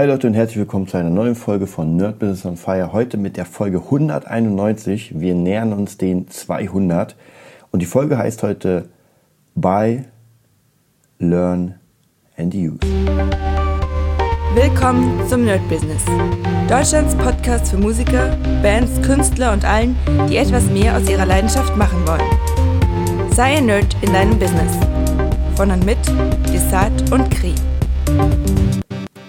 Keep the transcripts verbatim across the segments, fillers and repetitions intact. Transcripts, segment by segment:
Hi Leute und herzlich willkommen zu einer neuen Folge von Nerd Business on Fire. Heute mit der Folge hunderteinundneunzig. Wir nähern uns den zweihundert. Und die Folge heißt heute Buy, Learn and Use. Willkommen zum Nerd Business. Deutschlands Podcast für Musiker, Bands, Künstler und allen, die etwas mehr aus ihrer Leidenschaft machen wollen. Sei ein Nerd in deinem Business. Von und mit Desart und Kri.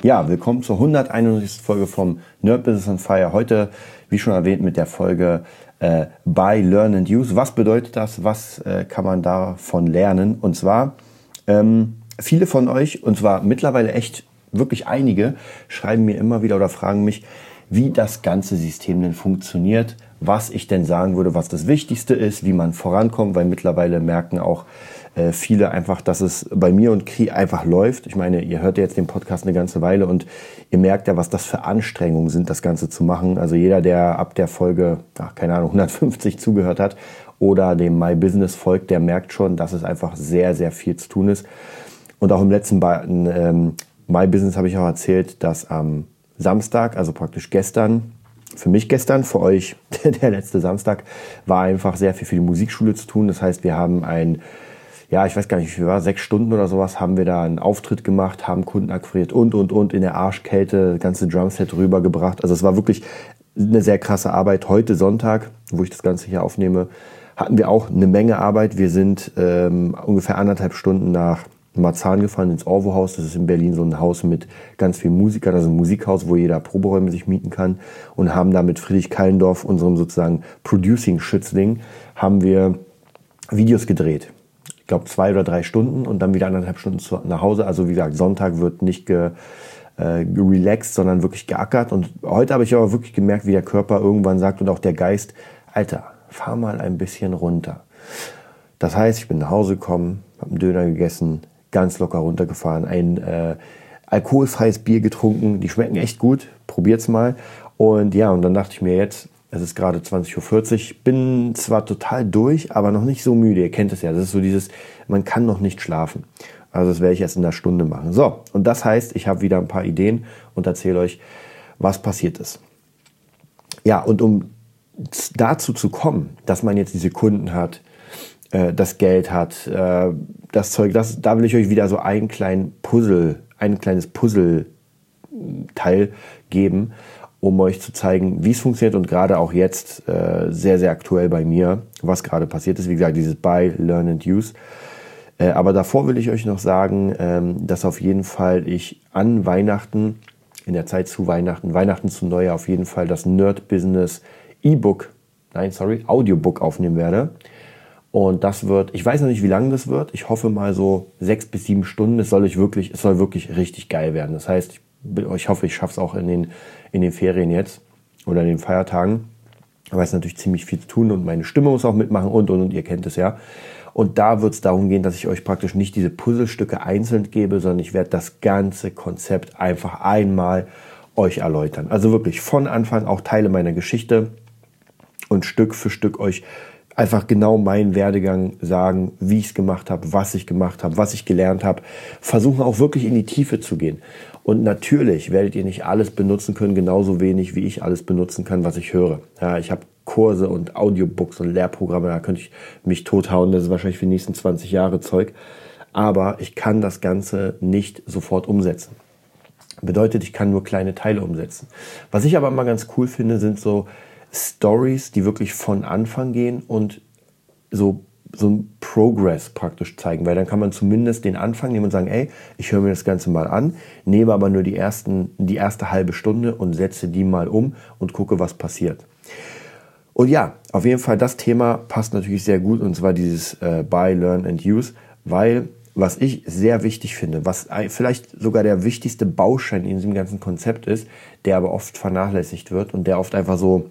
Ja, willkommen zur hunderteinundneunzigsten Folge vom Nerd Business on Fire. Heute, wie schon erwähnt, mit der Folge äh, Buy, Learn and Use. Was bedeutet das? Was äh, kann man davon lernen? Und zwar, ähm, viele von euch, und zwar mittlerweile echt wirklich einige, schreiben mir immer wieder oder fragen mich, wie das ganze System denn funktioniert, was ich denn sagen würde, was das Wichtigste ist, wie man vorankommt, weil mittlerweile merken auch äh, viele einfach, dass es bei mir und Kri einfach läuft. Ich meine, ihr hört ja jetzt den Podcast eine ganze Weile und ihr merkt ja, was das für Anstrengungen sind, das Ganze zu machen. Also jeder, der ab der Folge, ach, keine Ahnung, hundertfünfzig zugehört hat oder dem My Business folgt, der merkt schon, dass es einfach sehr, sehr viel zu tun ist. Und auch im letzten ba- ähm, My Business habe ich auch erzählt, dass am Samstag, also praktisch gestern, für mich gestern, für euch der letzte Samstag, war einfach sehr viel für die Musikschule zu tun. Das heißt, wir haben ein, ja, ich weiß gar nicht, wie viel war, sechs Stunden oder sowas, haben wir da einen Auftritt gemacht, haben Kunden akquiriert und, und, und, in der Arschkälte, das ganze Drumset rübergebracht. Also es war wirklich eine sehr krasse Arbeit. Heute Sonntag, wo ich das Ganze hier aufnehme, hatten wir auch eine Menge Arbeit. Wir sind ähm, ungefähr anderthalb Stunden nach Marzahn gefahren ins Orwo Haus. Das ist in Berlin so ein Haus mit ganz vielen Musikern, also ein Musikhaus, wo jeder Proberäume sich mieten kann, und haben da mit Friedrich Kallendorf, unserem sozusagen Producing-Schützling, haben wir Videos gedreht. Ich glaube zwei oder drei Stunden und dann wieder anderthalb Stunden zu, nach Hause. Also wie gesagt, Sonntag wird nicht ge, äh, relaxed, sondern wirklich geackert. Und heute habe ich aber wirklich gemerkt, wie der Körper irgendwann sagt und auch der Geist, Alter, fahr mal ein bisschen runter. Das heißt, ich bin nach Hause gekommen, habe einen Döner gegessen, ganz locker runtergefahren, ein äh, alkoholfreies Bier getrunken. Die schmecken echt gut, probiert's mal. Und ja, und dann dachte ich mir jetzt, es ist gerade zwanzig Uhr vierzig, ich bin zwar total durch, aber noch nicht so müde. Ihr kennt es ja, das ist so dieses, man kann noch nicht schlafen. Also das werde ich erst in einer Stunde machen. So, und das heißt, ich habe wieder ein paar Ideen und erzähle euch, was passiert ist. Ja, und um dazu zu kommen, dass man jetzt diese Kunden hat, das Geld hat, das Zeug, das, da will ich euch wieder so einen kleinen Puzzle, ein kleines Puzzleteil geben, um euch zu zeigen, wie es funktioniert und gerade auch jetzt sehr, sehr aktuell bei mir, was gerade passiert ist. Wie gesagt, dieses Buy, Learn and Use. Aber davor will ich euch noch sagen, dass auf jeden Fall ich an Weihnachten, in der Zeit zu Weihnachten, Weihnachten zu Neujahr auf jeden Fall das Nerd Business E-Book, nein, sorry, Audiobook aufnehmen werde. Und das wird, ich weiß noch nicht, wie lange das wird. Ich hoffe mal so sechs bis sieben Stunden. Es soll euch wirklich, es soll wirklich richtig geil werden. Das heißt, ich, bin, ich hoffe, ich schaffe es auch in den, in den Ferien jetzt oder in den Feiertagen. Aber es ist natürlich ziemlich viel zu tun und meine Stimme muss auch mitmachen und, und, und. Ihr kennt es ja. Und da wird es darum gehen, dass ich euch praktisch nicht diese Puzzlestücke einzeln gebe, sondern ich werde das ganze Konzept einfach einmal euch erläutern. Also wirklich von Anfang auch Teile meiner Geschichte und Stück für Stück euch einfach genau meinen Werdegang sagen, wie ich es gemacht habe, was ich gemacht habe, was ich gelernt habe. Versuchen auch wirklich in die Tiefe zu gehen. Und natürlich werdet ihr nicht alles benutzen können, genauso wenig, wie ich alles benutzen kann, was ich höre. Ja, ich habe Kurse und Audiobooks und Lehrprogramme, da könnte ich mich tothauen. Das ist wahrscheinlich für die nächsten zwanzig Jahre Zeug. Aber ich kann das Ganze nicht sofort umsetzen. Bedeutet, ich kann nur kleine Teile umsetzen. Was ich aber immer ganz cool finde, sind so Stories, die wirklich von Anfang gehen und so, so ein Progress praktisch zeigen, weil dann kann man zumindest den Anfang nehmen und sagen, ey, ich höre mir das Ganze mal an, nehme aber nur die ersten, die erste halbe Stunde und setze die mal um und gucke, was passiert. Und ja, auf jeden Fall, das Thema passt natürlich sehr gut, und zwar dieses äh, Buy, Learn and Use, weil was ich sehr wichtig finde, was vielleicht sogar der wichtigste Baustein in diesem ganzen Konzept ist, der aber oft vernachlässigt wird und der oft einfach so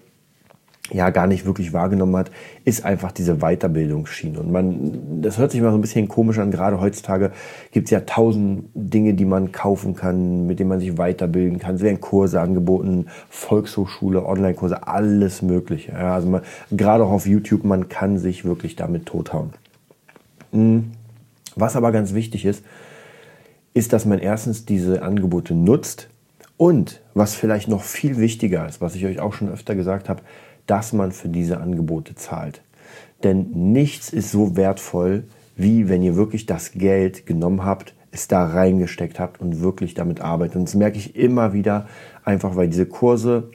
ja gar nicht wirklich wahrgenommen hat, ist einfach diese Weiterbildungsschiene. Und man, das hört sich mal so ein bisschen komisch an, gerade heutzutage gibt es ja tausend Dinge, die man kaufen kann, mit denen man sich weiterbilden kann. Es werden Kurse angeboten, Volkshochschule, Online-Kurse, alles Mögliche. Ja, also man, gerade auch auf YouTube, man kann sich wirklich damit tothauen. Was aber ganz wichtig ist, ist, dass man erstens diese Angebote nutzt Und was vielleicht noch viel wichtiger ist, was ich euch auch schon öfter gesagt habe, dass man für diese Angebote zahlt. Denn nichts ist so wertvoll, wie wenn ihr wirklich das Geld genommen habt, es da reingesteckt habt und wirklich damit arbeitet. Und das merke ich immer wieder, einfach weil diese Kurse,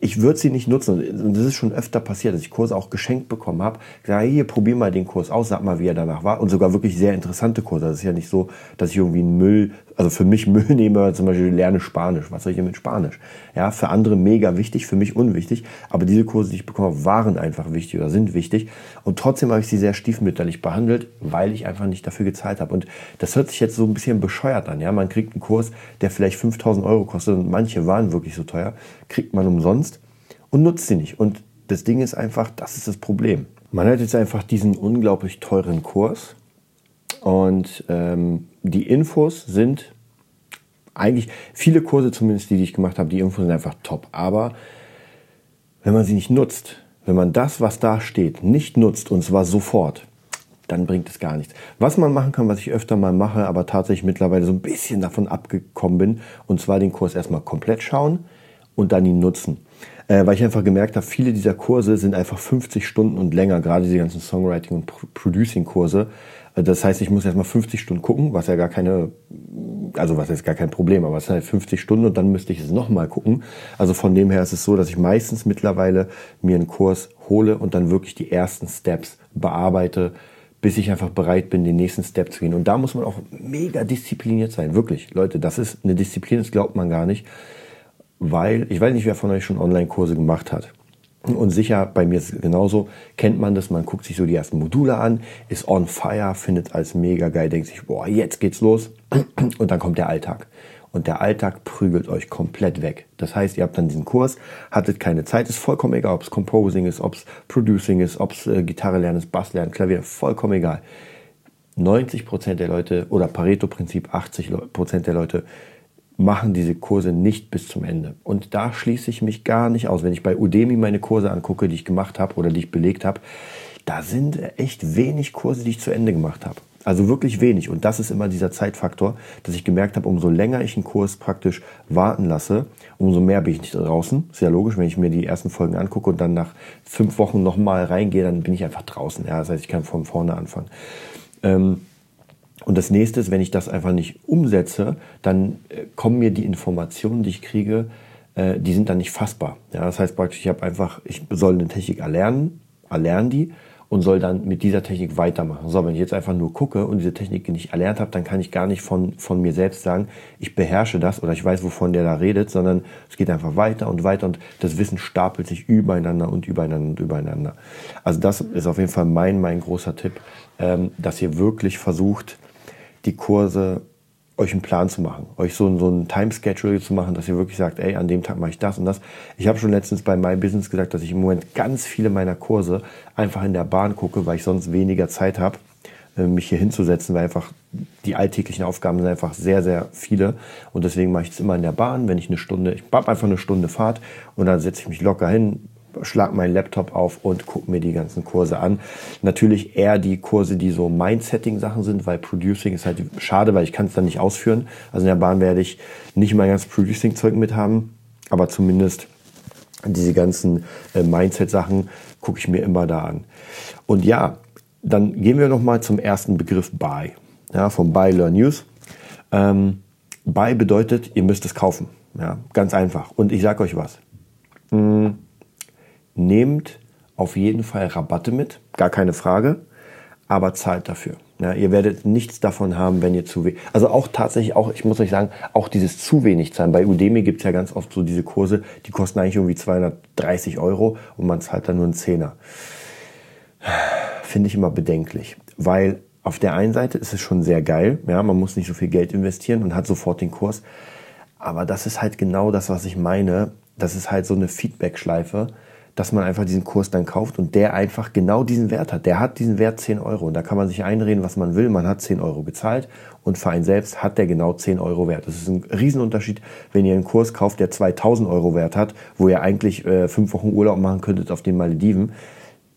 ich würde sie nicht nutzen. Und das ist schon öfter passiert, dass ich Kurse auch geschenkt bekommen habe. Ich sage, hier, probier mal den Kurs aus, sag mal, wie er danach war. Und sogar wirklich sehr interessante Kurse. Das ist ja nicht so, dass ich irgendwie einen Müll, also für mich Müll nehme, zum Beispiel lerne Spanisch. Was soll ich denn mit Spanisch? Ja, für andere mega wichtig, für mich unwichtig. Aber diese Kurse, die ich bekommen habe, waren einfach wichtig oder sind wichtig. Und trotzdem habe ich sie sehr stiefmütterlich behandelt, weil ich einfach nicht dafür gezahlt habe. Und das hört sich jetzt so ein bisschen bescheuert an. Ja, man kriegt einen Kurs, der vielleicht fünftausend Euro kostet und manche waren wirklich so teuer, kriegt man umsonst. Und nutzt sie nicht. Und das Ding ist einfach, das ist das Problem. Man hat jetzt einfach diesen unglaublich teuren Kurs. Und ähm, die Infos sind eigentlich, viele Kurse zumindest, die, die ich gemacht habe, die Infos sind einfach top. Aber wenn man sie nicht nutzt, wenn man das, was da steht, nicht nutzt, und zwar sofort, dann bringt es gar nichts. Was man machen kann, was ich öfter mal mache, aber tatsächlich mittlerweile so ein bisschen davon abgekommen bin, und zwar den Kurs erstmal komplett schauen und dann ihn nutzen. Äh, weil ich einfach gemerkt habe, viele dieser Kurse sind einfach fünfzig Stunden und länger, gerade diese ganzen Songwriting- und Pro- Producing-Kurse. Das heißt, ich muss erstmal fünfzig Stunden gucken, was ja gar keine, also was ist gar kein Problem, aber es sind halt fünfzig Stunden und dann müsste ich es nochmal gucken. Also von dem her ist es so, dass ich meistens mittlerweile mir einen Kurs hole und dann wirklich die ersten Steps bearbeite, bis ich einfach bereit bin, den nächsten Step zu gehen. Und da muss man auch mega diszipliniert sein, wirklich. Leute, das ist eine Disziplin, das glaubt man gar nicht. Weil, ich weiß nicht, wer von euch schon Online-Kurse gemacht hat. Und sicher, bei mir ist es genauso, kennt man das, man guckt sich so die ersten Module an, ist on fire, findet alles mega geil, denkt sich, boah, jetzt geht's los. Und dann kommt der Alltag. Und der Alltag prügelt euch komplett weg. Das heißt, ihr habt dann diesen Kurs, hattet keine Zeit, ist vollkommen egal, ob es Composing ist, ob es Producing ist, ob es äh, Gitarre lernen ist, Bass lernen, Klavier, vollkommen egal. neunzig Prozent der Leute, oder Pareto-Prinzip, achtzig Prozent der Leute, machen diese Kurse nicht bis zum Ende. Und da schließe ich mich gar nicht aus. Wenn ich bei Udemy meine Kurse angucke, die ich gemacht habe oder die ich belegt habe, da sind echt wenig Kurse, die ich zu Ende gemacht habe. Also wirklich wenig. Und das ist immer dieser Zeitfaktor, dass ich gemerkt habe, umso länger ich einen Kurs praktisch warten lasse, umso mehr bin ich nicht draußen. Ist ja logisch, wenn ich mir die ersten Folgen angucke und dann nach fünf Wochen nochmal reingehe, dann bin ich einfach draußen. Ja, das heißt, ich kann von vorne anfangen. Ähm, Und das nächste ist, wenn ich das einfach nicht umsetze, dann äh, kommen mir die Informationen, die ich kriege, äh, die sind dann nicht fassbar. Ja, das heißt praktisch, ich habe einfach, ich soll eine Technik erlernen, erlernen die und soll dann mit dieser Technik weitermachen. So, wenn ich jetzt einfach nur gucke und diese Technik nicht erlernt habe, dann kann ich gar nicht von, von mir selbst sagen, ich beherrsche das oder ich weiß, wovon der da redet, sondern es geht einfach weiter und weiter und das Wissen stapelt sich übereinander und übereinander und übereinander. Also das ist auf jeden Fall mein, mein großer Tipp, ähm, dass ihr wirklich versucht, die Kurse euch einen Plan zu machen, euch so, so einen Time-Schedule zu machen, dass ihr wirklich sagt, ey, an dem Tag mache ich das und das. Ich habe schon letztens bei My Business gesagt, dass ich im Moment ganz viele meiner Kurse einfach in der Bahn gucke, weil ich sonst weniger Zeit habe, mich hier hinzusetzen, weil einfach die alltäglichen Aufgaben sind einfach sehr, sehr viele und deswegen mache ich es immer in der Bahn, wenn ich eine Stunde, ich habe einfach eine Stunde Fahrt und dann setze ich mich locker hin, schlag meinen Laptop auf und guck mir die ganzen Kurse an. Natürlich eher die Kurse, die so Mindsetting-Sachen sind, weil Producing ist halt schade, weil ich kann es dann nicht ausführen. Also in der Bahn werde ich nicht mein ganzes Producing-Zeug mit haben, aber zumindest diese ganzen äh, Mindset-Sachen gucke ich mir immer da an. Und ja, dann gehen wir nochmal zum ersten Begriff Buy. Ja, vom Buy, Learn, Use. Ähm, Buy bedeutet, ihr müsst es kaufen. Ja, ganz einfach. Und ich sage euch was. Mmh. Nehmt auf jeden Fall Rabatte mit, gar keine Frage, aber zahlt dafür. Ja, ihr werdet nichts davon haben, wenn ihr zu wenig, also auch tatsächlich, auch ich muss euch sagen, auch dieses zu wenig zahlen. Bei Udemy gibt es ja ganz oft so diese Kurse, die kosten eigentlich irgendwie zweihundertdreißig Euro und man zahlt dann nur einen Zehner. Finde ich immer bedenklich, weil auf der einen Seite ist es schon sehr geil, ja, man muss nicht so viel Geld investieren und hat sofort den Kurs, aber das ist halt genau das, was ich meine, das ist halt so eine Feedback-Schleife, dass man einfach diesen Kurs dann kauft und der einfach genau diesen Wert hat. Der hat diesen Wert zehn Euro und da kann man sich einreden, was man will. Man hat zehn Euro gezahlt und für einen selbst hat der genau zehn Euro Wert. Das ist ein Riesenunterschied, wenn ihr einen Kurs kauft, der zweitausend Euro Wert hat, wo ihr eigentlich äh, fünf Wochen Urlaub machen könntet auf den Malediven.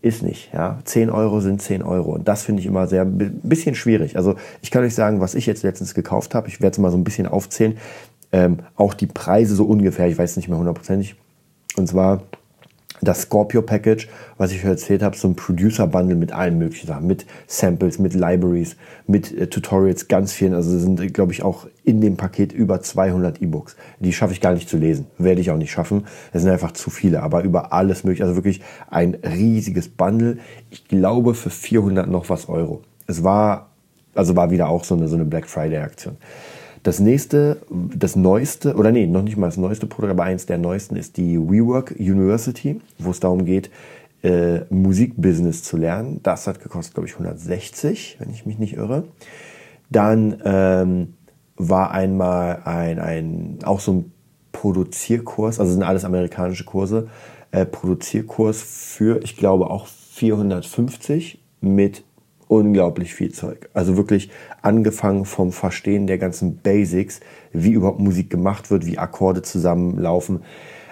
Ist nicht. Ja? zehn Euro sind zehn Euro und das finde ich immer sehr ein bisschen schwierig. Also ich kann euch sagen, was ich jetzt letztens gekauft habe. Ich werde es mal so ein bisschen aufzählen. ähm, auch die Preise so ungefähr, ich weiß nicht mehr hundertprozentig, und zwar das Scorpio-Package, was ich erzählt habe, so ein Producer-Bundle mit allen möglichen Sachen, mit Samples, mit Libraries, mit äh, Tutorials, ganz vielen, also sind, glaube ich, auch in dem Paket über zweihundert E-Books. Die schaffe ich gar nicht zu lesen, werde ich auch nicht schaffen, es sind einfach zu viele, aber über alles mögliche, also wirklich ein riesiges Bundle, ich glaube für vierhundert noch was Euro. Es war, also war wieder auch so eine, so eine Black Friday-Aktion. Das nächste, das neueste, oder nee, noch nicht mal das neueste Produkt, aber eins der neuesten ist die WeWork University, wo es darum geht, äh, Musikbusiness zu lernen. Das hat gekostet, glaube ich, hundertsechzig, wenn ich mich nicht irre. Dann ähm, war einmal ein, ein, auch so ein Produzierkurs, also sind alles amerikanische Kurse, äh, Produzierkurs für, ich glaube, auch vierhundertfünfzig mit unglaublich viel Zeug. Also wirklich angefangen vom Verstehen der ganzen Basics, wie überhaupt Musik gemacht wird, wie Akkorde zusammenlaufen,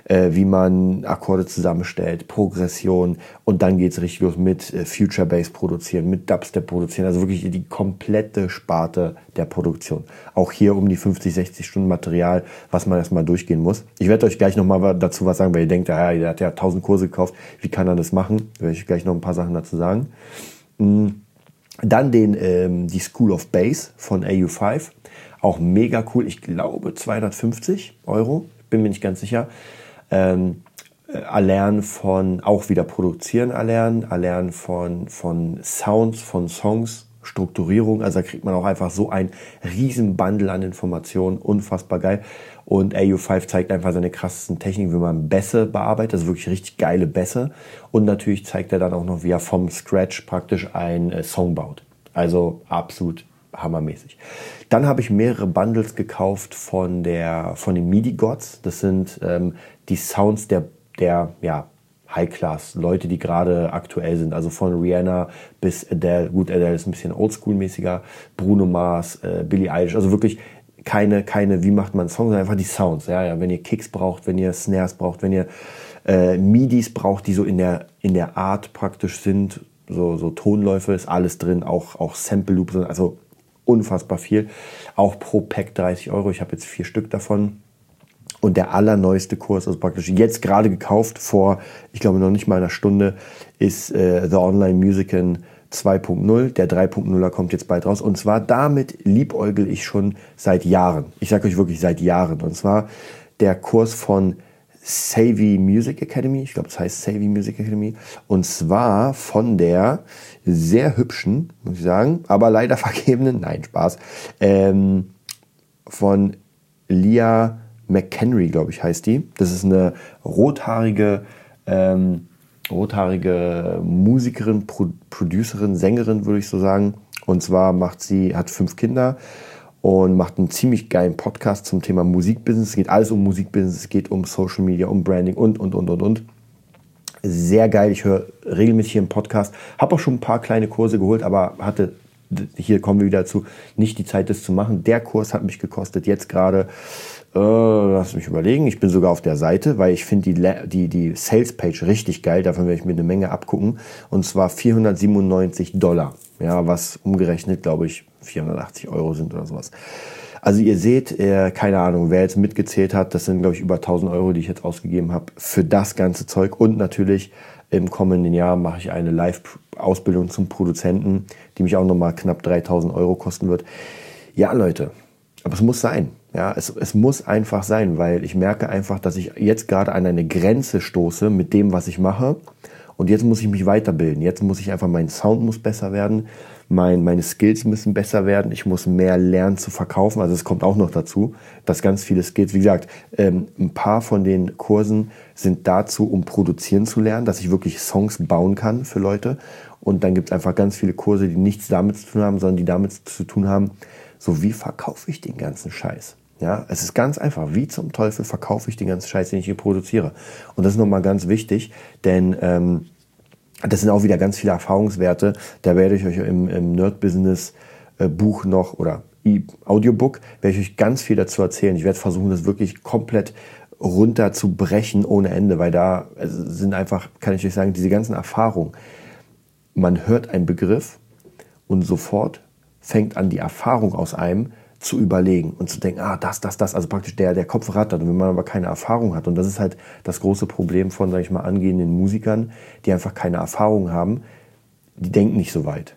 äh, wie man Akkorde zusammenstellt, Progression, und dann geht's richtig los mit äh, Future Bass produzieren, mit Dubstep produzieren, also wirklich die komplette Sparte der Produktion. Auch hier um die fünfzig, sechzig Stunden Material, was man erstmal durchgehen muss. Ich werde euch gleich nochmal dazu was sagen, weil ihr denkt, ja, der hat ja tausend Kurse gekauft, wie kann er das machen? Da werde ich gleich noch ein paar Sachen dazu sagen. Hm. Dann den, ähm, die School of Bass von A U fünf, auch mega cool, ich glaube zweihundertfünfzig Euro, bin mir nicht ganz sicher. Ähm, erlernen von, auch wieder produzieren erlernen, erlernen von, von Sounds, von Songs, Strukturierung, also da kriegt man auch einfach so ein riesen Bundle an Informationen, unfassbar geil. Und A U fünf zeigt einfach seine krassesten Techniken, wie man Bässe bearbeitet, also wirklich richtig geile Bässe. Und natürlich zeigt er dann auch noch, wie er vom Scratch praktisch einen Song baut. Also absolut hammermäßig. Dann habe ich mehrere Bundles gekauft von, der, von den Midi-Gods. Das sind ähm, die Sounds der, der ja, High-Class-Leute, die gerade aktuell sind. Also von Rihanna bis Adele. Gut, Adele ist ein bisschen oldschool-mäßiger. Bruno Mars, äh, Billie Eilish, also wirklich... Keine, keine, wie macht man Songs, sondern einfach die Sounds. Ja, ja, wenn ihr Kicks braucht, wenn ihr Snares braucht, wenn ihr äh, Midis braucht, die so in der, in der Art praktisch sind, so, so Tonläufe, ist alles drin, auch, auch Sample Loops, also unfassbar viel. Auch pro Pack dreißig Euro, ich habe jetzt vier Stück davon. Und der allerneueste Kurs, also praktisch jetzt gerade gekauft, vor, ich glaube, noch nicht mal einer Stunde, ist äh, The Online Musician zwei Punkt null, der drei Punkt nuller kommt jetzt bald raus, und zwar damit liebäugel ich schon seit Jahren. Ich sage euch wirklich seit Jahren, und zwar der Kurs von Savvy Music Academy, ich glaube es heißt Savvy Music Academy, und zwar von der sehr hübschen, muss ich sagen, aber leider vergebenen, nein, Spaß, ähm, von Leah McHenry, glaube ich, heißt die. Das ist eine rothaarige, ähm, rothaarige Musikerin, Pro- Producerin, Sängerin, würde ich so sagen. Und zwar macht sie, hat fünf Kinder und macht einen ziemlich geilen Podcast zum Thema Musikbusiness. Es geht alles um Musikbusiness, es geht um Social Media, um Branding und, und, und, und, und. Sehr geil, ich höre regelmäßig hier im Podcast. Habe auch schon ein paar kleine Kurse geholt, aber hatte, hier kommen wir wieder dazu, nicht die Zeit, das zu machen. Der Kurs hat mich gekostet jetzt gerade, Uh, lass mich überlegen, ich bin sogar auf der Seite, weil ich finde die, die, die Sales-Page richtig geil, davon werde ich mir eine Menge abgucken, und zwar vierhundertsiebenundneunzig Dollar, ja, was umgerechnet, glaube ich, vierhundertachtzig Euro sind oder sowas. Also ihr seht, äh, keine Ahnung, wer jetzt mitgezählt hat, das sind, glaube ich, über tausend Euro, die ich jetzt ausgegeben habe für das ganze Zeug, und natürlich im kommenden Jahr mache ich eine Live-Ausbildung zum Produzenten, die mich auch nochmal knapp dreitausend Euro kosten wird. Ja, Leute, aber es muss sein. Ja, es, es muss einfach sein, weil ich merke einfach, dass ich jetzt gerade an eine Grenze stoße mit dem, was ich mache, und jetzt muss ich mich weiterbilden, jetzt muss ich einfach, mein Sound muss besser werden, mein, meine Skills müssen besser werden, ich muss mehr lernen zu verkaufen, also es kommt auch noch dazu, dass ganz viele Skills, wie gesagt, ähm, ein paar von den Kursen sind dazu, um produzieren zu lernen, dass ich wirklich Songs bauen kann für Leute, und dann gibt es einfach ganz viele Kurse, die nichts damit zu tun haben, sondern die damit zu tun haben, so wie verkaufe ich den ganzen Scheiß. Ja, es ist ganz einfach, wie zum Teufel verkaufe ich den ganzen Scheiß, den ich hier produziere. Und das ist nochmal ganz wichtig, denn ähm, das sind auch wieder ganz viele Erfahrungswerte. Da werde ich euch im, im Nerd-Business-Buch noch, oder Audiobook, werde ich euch ganz viel dazu erzählen. Ich werde versuchen, das wirklich komplett runter zu brechen ohne Ende, weil da sind einfach, kann ich euch sagen, diese ganzen Erfahrungen. Man hört einen Begriff und sofort fängt an, die Erfahrung aus einem zu überlegen und zu denken, ah, das, das, das, also praktisch der, der Kopf rattert, und wenn man aber keine Erfahrung hat, und das ist halt das große Problem von, sag ich mal, angehenden Musikern, die einfach keine Erfahrung haben, die denken nicht so weit.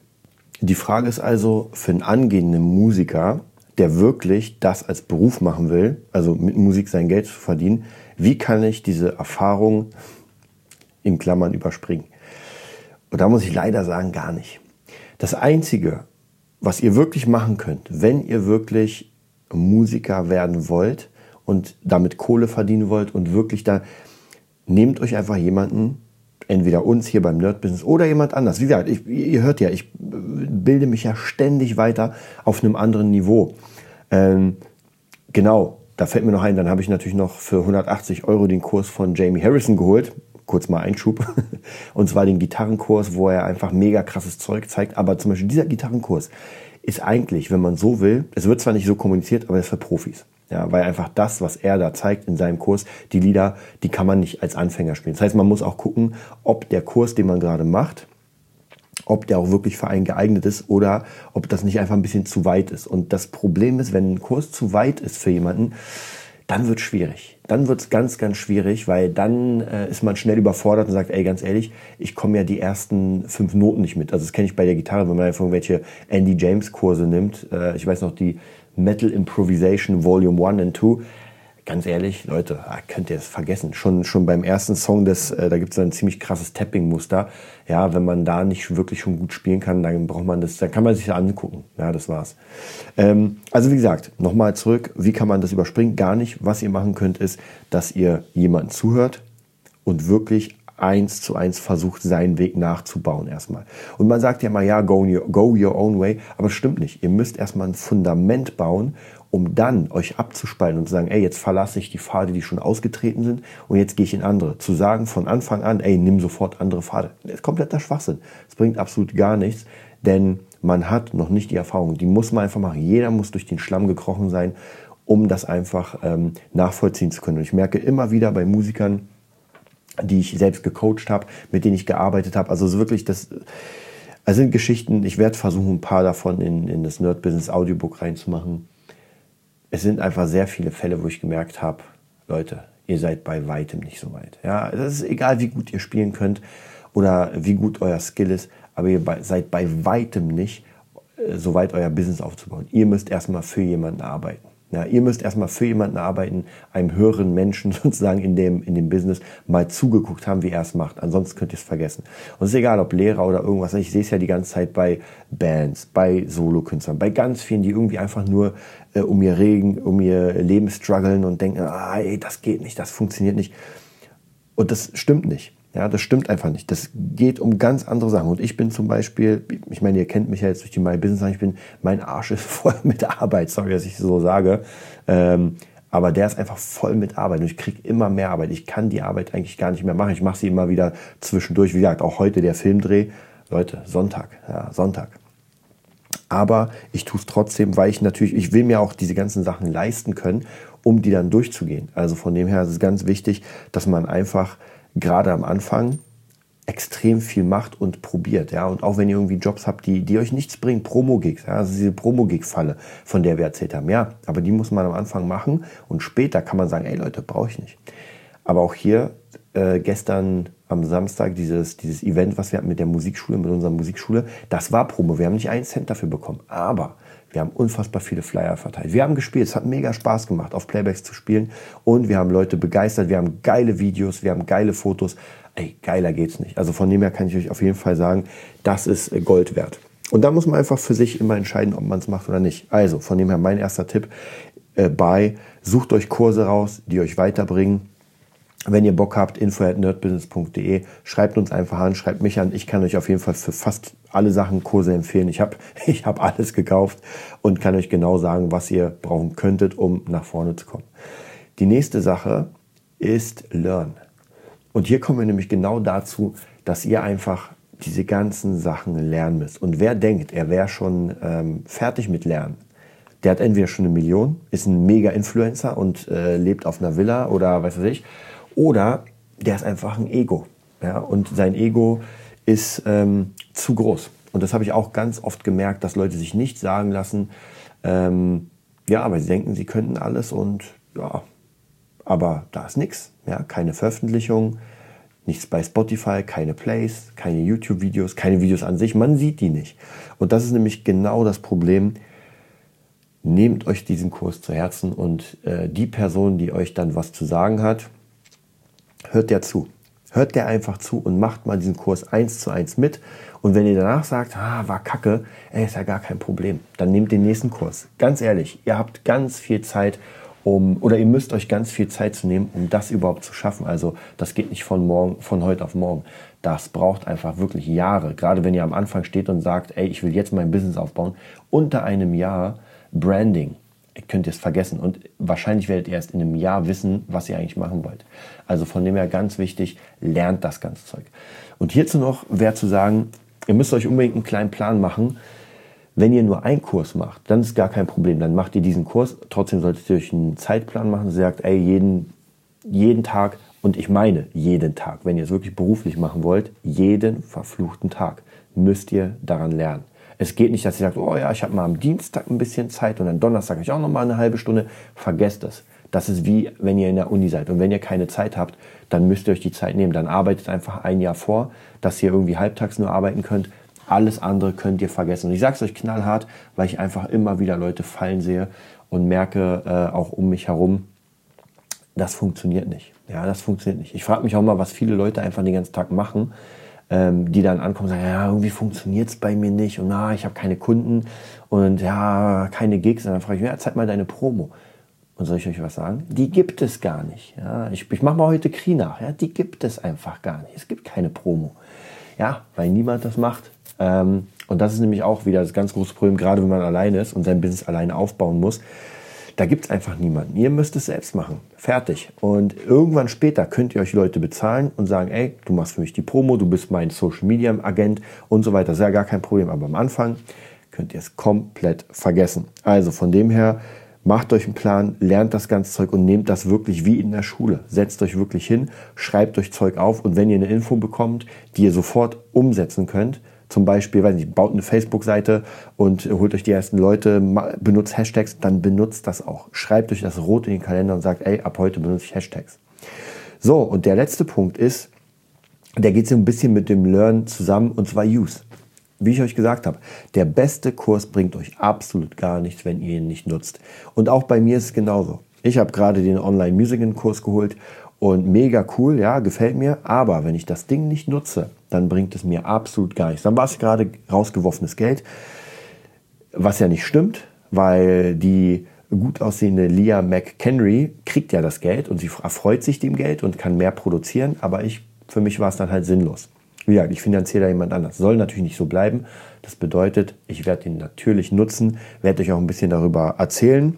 Die Frage ist also, für einen angehenden Musiker, der wirklich das als Beruf machen will, also mit Musik sein Geld zu verdienen, wie kann ich diese Erfahrung in Klammern überspringen? Und da muss ich leider sagen, gar nicht. Das Einzige, was ihr wirklich machen könnt, wenn ihr wirklich Musiker werden wollt und damit Kohle verdienen wollt und wirklich da, nehmt euch einfach jemanden, entweder uns hier beim Nerd Business oder jemand anders. Wie gesagt, ich, ihr hört ja, ich bilde mich ja ständig weiter auf einem anderen Niveau. Ähm, genau, da fällt mir noch ein, dann habe ich natürlich noch für hundertachtzig Euro den Kurs von Jamie Harrison geholt. Kurz mal Einschub. Und zwar den Gitarrenkurs, wo er einfach mega krasses Zeug zeigt. Aber zum Beispiel dieser Gitarrenkurs ist eigentlich, wenn man so will, es wird zwar nicht so kommuniziert, aber es ist für Profis. Ja, weil einfach das, was er da zeigt in seinem Kurs, die Lieder, die kann man nicht als Anfänger spielen. Das heißt, man muss auch gucken, ob der Kurs, den man gerade macht, ob der auch wirklich für einen geeignet ist oder ob das nicht einfach ein bisschen zu weit ist. Und das Problem ist, wenn ein Kurs zu weit ist für jemanden, dann wird es schwierig. Dann wird es ganz, ganz schwierig, weil dann äh, ist man schnell überfordert und sagt, ey, ganz ehrlich, ich komme ja die ersten fünf Noten nicht mit. Also das kenne ich bei der Gitarre, wenn man einfach irgendwelche Andy James Kurse nimmt. Äh, ich weiß noch, die Metal Improvisation Volume one and two. Ganz ehrlich, Leute, könnt ihr es vergessen. Schon, schon beim ersten Song, des, äh, da gibt es ein ziemlich krasses Tapping-Muster. Ja, wenn man da nicht wirklich schon gut spielen kann, dann braucht man das, dann kann man sich das angucken. Ja, das war's. Ähm, also wie gesagt, nochmal zurück, wie kann man das überspringen? Gar nicht. Was ihr machen könnt, ist, dass ihr jemanden zuhört und wirklich eins zu eins versucht, seinen Weg nachzubauen erstmal. Und man sagt ja mal, ja, go your, go your own way, aber das stimmt nicht. Ihr müsst erstmal ein Fundament bauen, um dann euch abzuspalten und zu sagen, ey, jetzt verlasse ich die Pfade, die schon ausgetreten sind, und jetzt gehe ich in andere. Zu sagen von Anfang an, ey, nimm sofort andere Pfade, das ist kompletter Schwachsinn. Das bringt absolut gar nichts, denn man hat noch nicht die Erfahrung. Die muss man einfach machen. Jeder muss durch den Schlamm gekrochen sein, um das einfach ähm, nachvollziehen zu können. Und ich merke immer wieder bei Musikern, die ich selbst gecoacht habe, mit denen ich gearbeitet habe, also wirklich das... Also sind Geschichten, ich werde versuchen, ein paar davon in, in das Nerd Business Audiobook reinzumachen. Es sind einfach sehr viele Fälle, wo ich gemerkt habe, Leute, ihr seid bei weitem nicht so weit. Ja, es ist egal, wie gut ihr spielen könnt oder wie gut euer Skill ist, aber ihr seid bei weitem nicht so weit, euer Business aufzubauen. Ihr müsst erstmal für jemanden arbeiten. Ja, ihr müsst erstmal für jemanden arbeiten, einem höheren Menschen sozusagen in dem, in dem Business mal zugeguckt haben, wie er es macht. Ansonsten könnt ihr es vergessen. Und es ist egal, ob Lehrer oder irgendwas. Ich sehe es ja die ganze Zeit bei Bands, bei Solokünstlern, bei ganz vielen, die irgendwie einfach nur äh, um ihr Regen, um ihr Leben strugglen und denken, ah, ey, das geht nicht, das funktioniert nicht. Und das stimmt nicht. Ja, das stimmt einfach nicht. Das geht um ganz andere Sachen. Und ich bin zum Beispiel, ich meine, ihr kennt mich ja jetzt durch die My Business Sachen, ich bin, mein Arsch ist voll mit Arbeit, sorry, dass ich so sage. Ähm, aber der ist einfach voll mit Arbeit und ich kriege immer mehr Arbeit. Ich kann die Arbeit eigentlich gar nicht mehr machen. Ich mache sie immer wieder zwischendurch. Wie gesagt, auch heute der Filmdreh. Leute, Sonntag, ja, Sonntag. Aber ich tue es trotzdem, weil ich natürlich, ich will mir auch diese ganzen Sachen leisten können, um die dann durchzugehen. Also von dem her ist es ganz wichtig, dass man einfach gerade am Anfang extrem viel macht und probiert. Ja? Und auch wenn ihr irgendwie Jobs habt, die, die euch nichts bringen, Promo-Gigs, ja? Also diese Promo-Gig-Falle, von der wir erzählt haben, ja, aber die muss man am Anfang machen und später kann man sagen, ey Leute, brauche ich nicht. Aber auch hier, äh, gestern am Samstag, dieses, dieses Event, was wir hatten mit der Musikschule, mit unserer Musikschule, das war Promo, wir haben nicht einen Cent dafür bekommen, aber wir haben unfassbar viele Flyer verteilt. Wir haben gespielt, es hat mega Spaß gemacht, auf Playbacks zu spielen. Und wir haben Leute begeistert, wir haben geile Videos, wir haben geile Fotos. Ey, geiler geht's nicht. Also von dem her kann ich euch auf jeden Fall sagen, das ist Gold wert. Und da muss man einfach für sich immer entscheiden, ob man es macht oder nicht. Also von dem her mein erster Tipp äh, bei, sucht euch Kurse raus, die euch weiterbringen. Wenn ihr Bock habt, info at nerdbusiness punkt de, schreibt uns einfach an, schreibt mich an. Ich kann euch auf jeden Fall für fast alle Sachen Kurse empfehlen. Ich habe ich hab alles gekauft und kann euch genau sagen, was ihr brauchen könntet, um nach vorne zu kommen. Die nächste Sache ist Learn. Und hier kommen wir nämlich genau dazu, dass ihr einfach diese ganzen Sachen lernen müsst. Und wer denkt, er wäre schon ähm, fertig mit Lernen, der hat entweder schon eine Million, ist ein Mega-Influencer und äh, lebt auf einer Villa oder was weiß ich, oder der ist einfach ein Ego. Ja? Und sein Ego ist ähm, zu groß. Und das habe ich auch ganz oft gemerkt, dass Leute sich nicht sagen lassen, ähm, ja, aber sie denken, sie könnten alles und ja, aber da ist nichts. Ja, keine Veröffentlichung, nichts bei Spotify, keine Plays, keine YouTube-Videos, keine Videos an sich. Man sieht die nicht. Und das ist nämlich genau das Problem. Nehmt euch diesen Kurs zu Herzen und äh, die Person, die euch dann was zu sagen hat, hört der zu. Hört der einfach zu und macht mal diesen Kurs eins zu eins mit. Und wenn ihr danach sagt, ah, war kacke, ey, ist ja gar kein Problem, dann nehmt den nächsten Kurs. Ganz ehrlich, ihr habt ganz viel Zeit, um, oder ihr müsst euch ganz viel Zeit zu nehmen, um das überhaupt zu schaffen. Also das geht nicht von morgen, von heute auf morgen. Das braucht einfach wirklich Jahre. Gerade wenn ihr am Anfang steht und sagt, ey, ich will jetzt mein Business aufbauen, unter einem Jahr Branding, ihr könnt es vergessen und wahrscheinlich werdet ihr erst in einem Jahr wissen, was ihr eigentlich machen wollt. Also von dem her ganz wichtig, lernt das ganze Zeug. Und hierzu noch wäre zu sagen, ihr müsst euch unbedingt einen kleinen Plan machen. Wenn ihr nur einen Kurs macht, dann ist gar kein Problem, dann macht ihr diesen Kurs. Trotzdem solltet ihr euch einen Zeitplan machen, sagt, ey, jeden, jeden Tag, und ich meine jeden Tag, wenn ihr es wirklich beruflich machen wollt, jeden verfluchten Tag müsst ihr daran lernen. Es geht nicht, dass ihr sagt, oh ja, ich habe mal am Dienstag ein bisschen Zeit und am Donnerstag habe ich auch noch mal eine halbe Stunde. Vergesst es. Das ist wie, wenn ihr in der Uni seid. Und wenn ihr keine Zeit habt, dann müsst ihr euch die Zeit nehmen. Dann arbeitet einfach ein Jahr vor, dass ihr irgendwie halbtags nur arbeiten könnt. Alles andere könnt ihr vergessen. Und ich sage es euch knallhart, weil ich einfach immer wieder Leute fallen sehe und merke äh, auch um mich herum, das funktioniert nicht. Ja, das funktioniert nicht. Ich frage mich auch mal, was viele Leute einfach den ganzen Tag machen, die dann ankommen und sagen, ja, irgendwie funktioniert es bei mir nicht und na, ich habe keine Kunden und ja, keine Gigs. Und dann frage ich mir, ja, zeig mal deine Promo. Und soll ich euch was sagen? Die gibt es gar nicht. Ja, ich ich mache mal heute Kri nach. Ja, die gibt es einfach gar nicht. Es gibt keine Promo. Ja, weil niemand das macht. Ähm, und das ist nämlich auch wieder das ganz große Problem, gerade wenn man alleine ist und sein Business alleine aufbauen muss. Da gibt es einfach niemanden. Ihr müsst es selbst machen. Fertig. Und irgendwann später könnt ihr euch Leute bezahlen und sagen, ey, du machst für mich die Promo, du bist mein Social-Media-Agent und so weiter. Das ist ja gar kein Problem. Aber am Anfang könnt ihr es komplett vergessen. Also von dem her, macht euch einen Plan, lernt das ganze Zeug und nehmt das wirklich wie in der Schule. Setzt euch wirklich hin, schreibt euch Zeug auf und wenn ihr eine Info bekommt, die ihr sofort umsetzen könnt, zum Beispiel, weiß nicht, baut eine Facebook-Seite und holt euch die ersten Leute, benutzt Hashtags, dann benutzt das auch. Schreibt euch das rot in den Kalender und sagt, ey, ab heute benutze ich Hashtags. So, und der letzte Punkt ist, der geht so ein bisschen mit dem Learn zusammen, und zwar Use. Wie ich euch gesagt habe, der beste Kurs bringt euch absolut gar nichts, wenn ihr ihn nicht nutzt. Und auch bei mir ist es genauso. Ich habe gerade den Online Music Kurs geholt und mega cool, ja, gefällt mir. Aber wenn ich das Ding nicht nutze, dann bringt es mir absolut gar nichts. Dann war es gerade rausgeworfenes Geld, was ja nicht stimmt, weil die gut aussehende Leah McHenry kriegt ja das Geld und sie erfreut sich dem Geld und kann mehr produzieren, aber ich, für mich war es dann halt sinnlos. Wie gesagt, ich finanziere da jemand anders. Soll natürlich nicht so bleiben. Das bedeutet, ich werde den natürlich nutzen, werde euch auch ein bisschen darüber erzählen,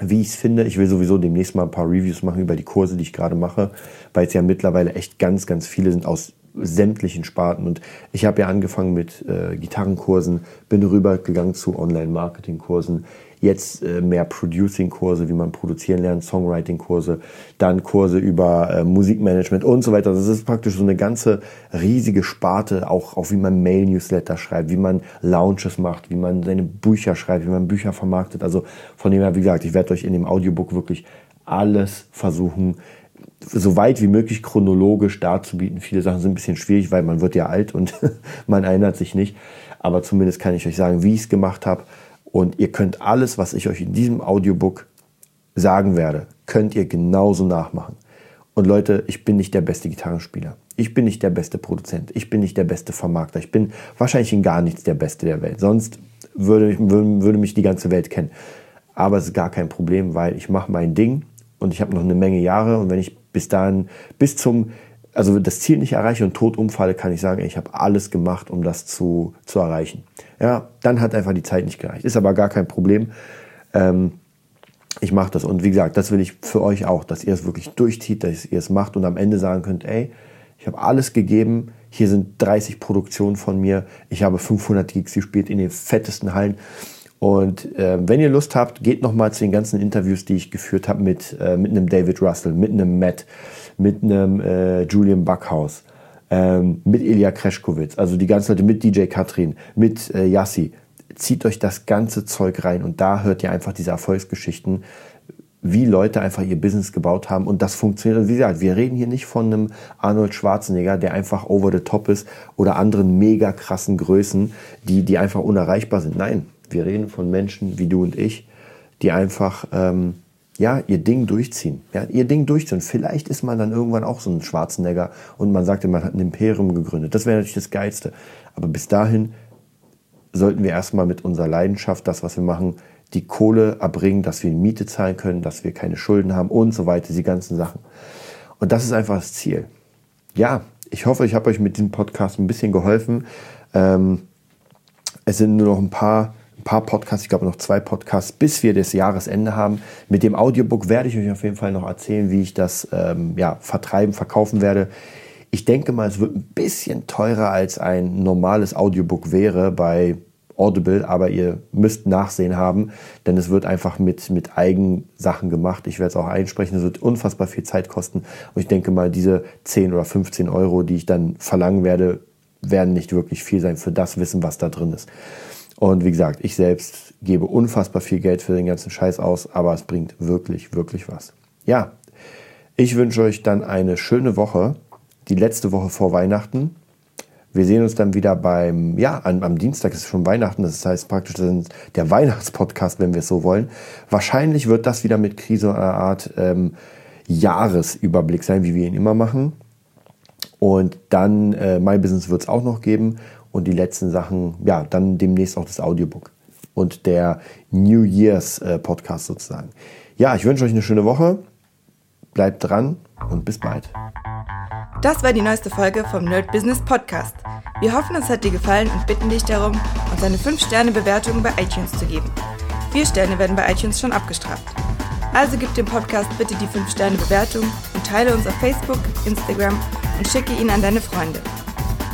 wie ich es finde. Ich will sowieso demnächst mal ein paar Reviews machen über die Kurse, die ich gerade mache, weil es ja mittlerweile echt ganz, ganz viele sind aus sämtlichen Sparten. Und ich habe ja angefangen mit äh, Gitarrenkursen, bin rübergegangen zu Online-Marketing-Kursen, jetzt äh, mehr Producing-Kurse, wie man produzieren lernt, Songwriting-Kurse, dann Kurse über äh, Musikmanagement und so weiter. Das ist praktisch so eine ganze riesige Sparte, auch, auch wie man Mail-Newsletter schreibt, wie man Launches macht, wie man seine Bücher schreibt, wie man Bücher vermarktet. Also von dem her, wie gesagt, ich werde euch in dem Audiobook wirklich alles versuchen, so weit wie möglich chronologisch darzubieten. Viele Sachen sind ein bisschen schwierig, weil man wird ja alt und man erinnert sich nicht. Aber zumindest kann ich euch sagen, wie ich es gemacht habe. Und ihr könnt alles, was ich euch in diesem Audiobook sagen werde, könnt ihr genauso nachmachen. Und Leute, ich bin nicht der beste Gitarrenspieler. Ich bin nicht der beste Produzent. Ich bin nicht der beste Vermarkter. Ich bin wahrscheinlich in gar nichts der Beste der Welt. Sonst würde, würde mich die ganze Welt kennen. Aber es ist gar kein Problem, weil ich mache mein Ding und ich habe noch eine Menge Jahre. Und wenn ich bis dahin, bis zum, also das Ziel nicht erreiche und tot umfalle, kann ich sagen, ich habe alles gemacht, um das zu, zu erreichen. Ja, dann hat einfach die Zeit nicht gereicht. Ist aber gar kein Problem. Ähm, ich mache das. Und wie gesagt, das will ich für euch auch, dass ihr es wirklich durchzieht, dass ihr es macht und am Ende sagen könnt, ey, ich habe alles gegeben. Hier sind dreißig Produktionen von mir. Ich habe fünfhundert Gigs gespielt in den fettesten Hallen. Und äh, wenn ihr Lust habt, geht nochmal zu den ganzen Interviews, die ich geführt habe mit, äh, mit einem David Russell, mit einem Matt, mit einem äh, Julian Backhaus, ähm, mit Ilya Kreschkowitz, also die ganzen Leute, mit D J Katrin, mit äh, Yassi. zieht euch das ganze Zeug rein und da hört ihr einfach diese Erfolgsgeschichten, wie Leute einfach ihr Business gebaut haben und das funktioniert. Wie gesagt, wir reden hier nicht von einem Arnold Schwarzenegger, der einfach over the top ist oder anderen mega krassen Größen, die, die einfach unerreichbar sind. Nein, wir reden von Menschen wie du und ich, die einfach ähm, ja, ihr Ding durchziehen. Ja, ihr Ding durchziehen. Vielleicht ist man dann irgendwann auch so ein Schwarzenegger und man sagt, man hat ein Imperium gegründet. Das wäre natürlich das Geilste. Aber bis dahin sollten wir erstmal mit unserer Leidenschaft, das, was wir machen, die Kohle erbringen, dass wir Miete zahlen können, dass wir keine Schulden haben und so weiter, die ganzen Sachen. Und das ist einfach das Ziel. Ja, ich hoffe, ich habe euch mit diesem Podcast ein bisschen geholfen. Ähm, es sind nur noch ein paar, ein paar Podcasts, ich glaube noch zwei Podcasts, bis wir das Jahresende haben. Mit dem Audiobook werde ich euch auf jeden Fall noch erzählen, wie ich das ähm, ja, vertreiben, verkaufen werde. Ich denke mal, es wird ein bisschen teurer, als ein normales Audiobook wäre bei Audible, aber ihr müsst Nachsehen haben, denn es wird einfach mit, mit eigenen Sachen gemacht. Ich werde es auch einsprechen, es wird unfassbar viel Zeit kosten und ich denke mal, diese zehn oder fünfzehn Euro, die ich dann verlangen werde, werden nicht wirklich viel sein für das Wissen, was da drin ist. Und wie gesagt, ich selbst gebe unfassbar viel Geld für den ganzen Scheiß aus, aber es bringt wirklich, wirklich was. Ja, ich wünsche euch dann eine schöne Woche, die letzte Woche vor Weihnachten. Wir sehen uns dann wieder beim, ja, am, am Dienstag ist schon Weihnachten, das heißt praktisch das ist der Weihnachtspodcast, wenn wir es so wollen. Wahrscheinlich wird das wieder mit Krise einer Art ähm, Jahresüberblick sein, wie wir ihn immer machen. Und dann äh, My Business wird es auch noch geben und die letzten Sachen, ja, dann demnächst auch das Audiobook und der New Year's äh, Podcast sozusagen. Ja, ich wünsche euch eine schöne Woche, bleibt dran und bis bald. Das war die neueste Folge vom Nerd Business Podcast. Wir hoffen, es hat dir gefallen und bitten dich darum, uns eine fünf Sterne Bewertung bei iTunes zu geben. Vier Sterne werden bei iTunes schon abgestraft. Also gib dem Podcast bitte die fünf Sterne Bewertung und teile uns auf Facebook, Instagram und schicke ihn an deine Freunde.